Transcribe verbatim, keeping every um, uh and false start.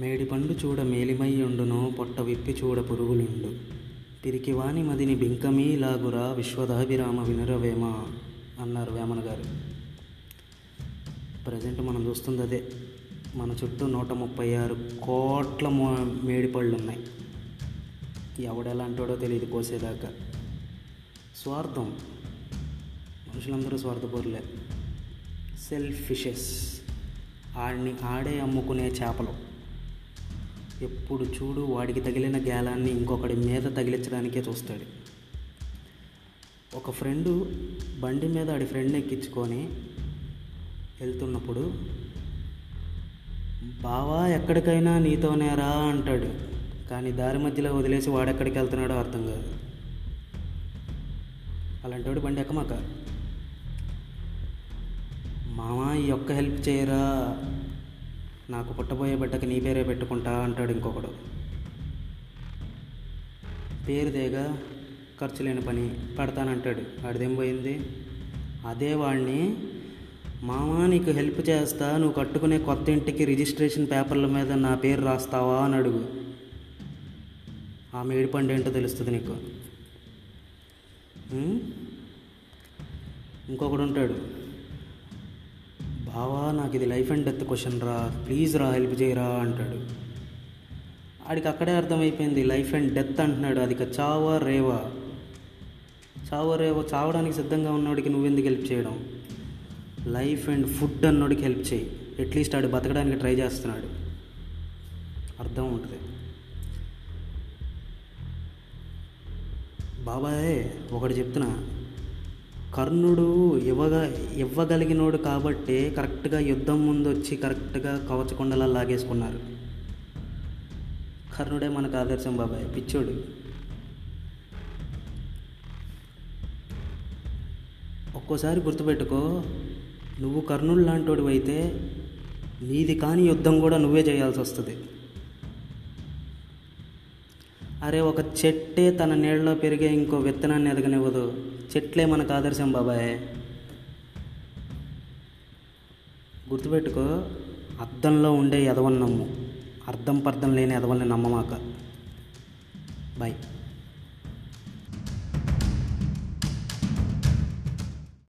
మేడిపండు చూడ మేలిమయ్యుండును, పొట్ట విప్పి చూడ పురుగులుండు. పిరికివాణి మదిని బింకమీ లాగురా, విశ్వదాభిరామ వినురవేమ అన్నారు వేమన గారు. ప్రజెంట్ మనం చూస్తుంది అదే. మన చుట్టూ నూట ముప్పై ఆరు కోట్ల మేడిపళ్ళు ఉన్నాయి. ఎవడెలాంటోడో తెలియదు కోసేదాకా. స్వార్థం, మనుషులందరూ స్వార్థపూర్లే, సెల్ఫిషెస్. ఆడిని ఆడే అమ్ముకునే చేపలు. ఎప్పుడు చూడు వాడికి తగిలిన గ్యాలాన్ని ఇంకొకడి మీద తగిలించడానికే చూస్తాడు. ఒక ఫ్రెండు బండి మీద ఆడి ఫ్రెండ్ని ఎక్కించుకొని వెళ్తున్నప్పుడు, బావా ఎక్కడికైనా నీతోనే రా అంటాడు. కానీ దారి మధ్యలో వదిలేసి వాడెక్కడికి వెళ్తున్నాడో అర్థం కాదు. అలాంటి వాడు బండి ఎక్కమాక, మామా ఈ ఒక్క హెల్ప్ చేయరా, నాకు పుట్టబోయే బిడ్డకి నీ పేరే పెట్టుకుంటా అంటాడు ఇంకొకడు. పేరు దేగా, ఖర్చు లేని పని, పెడతానంటాడు. వాడిదేం పోయింది? అదే వాడిని, మామా నీకు హెల్ప్ చేస్తా, నువ్వు కట్టుకునే కొత్త ఇంటికి రిజిస్ట్రేషన్ పేపర్ల మీద నా పేరు రాస్తావా అని అడుగు. ఆ మేడిపండు ఏంటో తెలుస్తుంది నీకు. ఇంకొకడు ఉంటాడు, బావా నాకు ఇది లైఫ్ అండ్ డెత్ క్వశ్చన్ రా, ప్లీజ్ రా హెల్ప్ చేయరా అంటాడు. ఆడికి అక్కడే అర్థమైపోయింది లైఫ్ అండ్ డెత్ అంటున్నాడు. అది చావా రేవా, చావా రేవా. చావడానికి సిద్ధంగా ఉన్నవాడికి నువ్వెందుకు హెల్ప్ చేయడం? లైఫ్ అండ్ ఫుడ్ అన్నోడికి హెల్ప్ చేయి. అట్లీస్ట్ ఆడు బతకడానికి ట్రై చేస్తున్నాడు, అర్థం ఉంటుంది. బాబాయే ఒకటి చెప్తున్నా, కర్ణుడు ఇవ్వగ ఇవ్వగలిగినోడు కాబట్టి కరెక్ట్గా యుద్ధం ముందు వచ్చి కరెక్ట్గా కవచకొండలా లాగేసుకున్నారు. కర్ణుడే మనకు ఆదర్శం బాబాయ్, పిచ్చోడు. ఒక్కోసారి గుర్తుపెట్టుకో, నువ్వు కర్ణుడు లాంటోడు అయితే నీది కాని యుద్ధం కూడా నువ్వే చేయాల్సి వస్తుంది. అరే ఒక చెట్టే తన నీళ్ళలో పెరిగే ఇంకో విత్తనాన్ని ఎదగనివ్వదు. చెట్లే మనకు ఆదర్శం బాబాయ్, గుర్తుపెట్టుకో. అర్థంలో ఉండే ఎదవని నమ్ము, అర్థం పర్థం లేని ఎదవల్ని నమ్మమాక. బాయ్.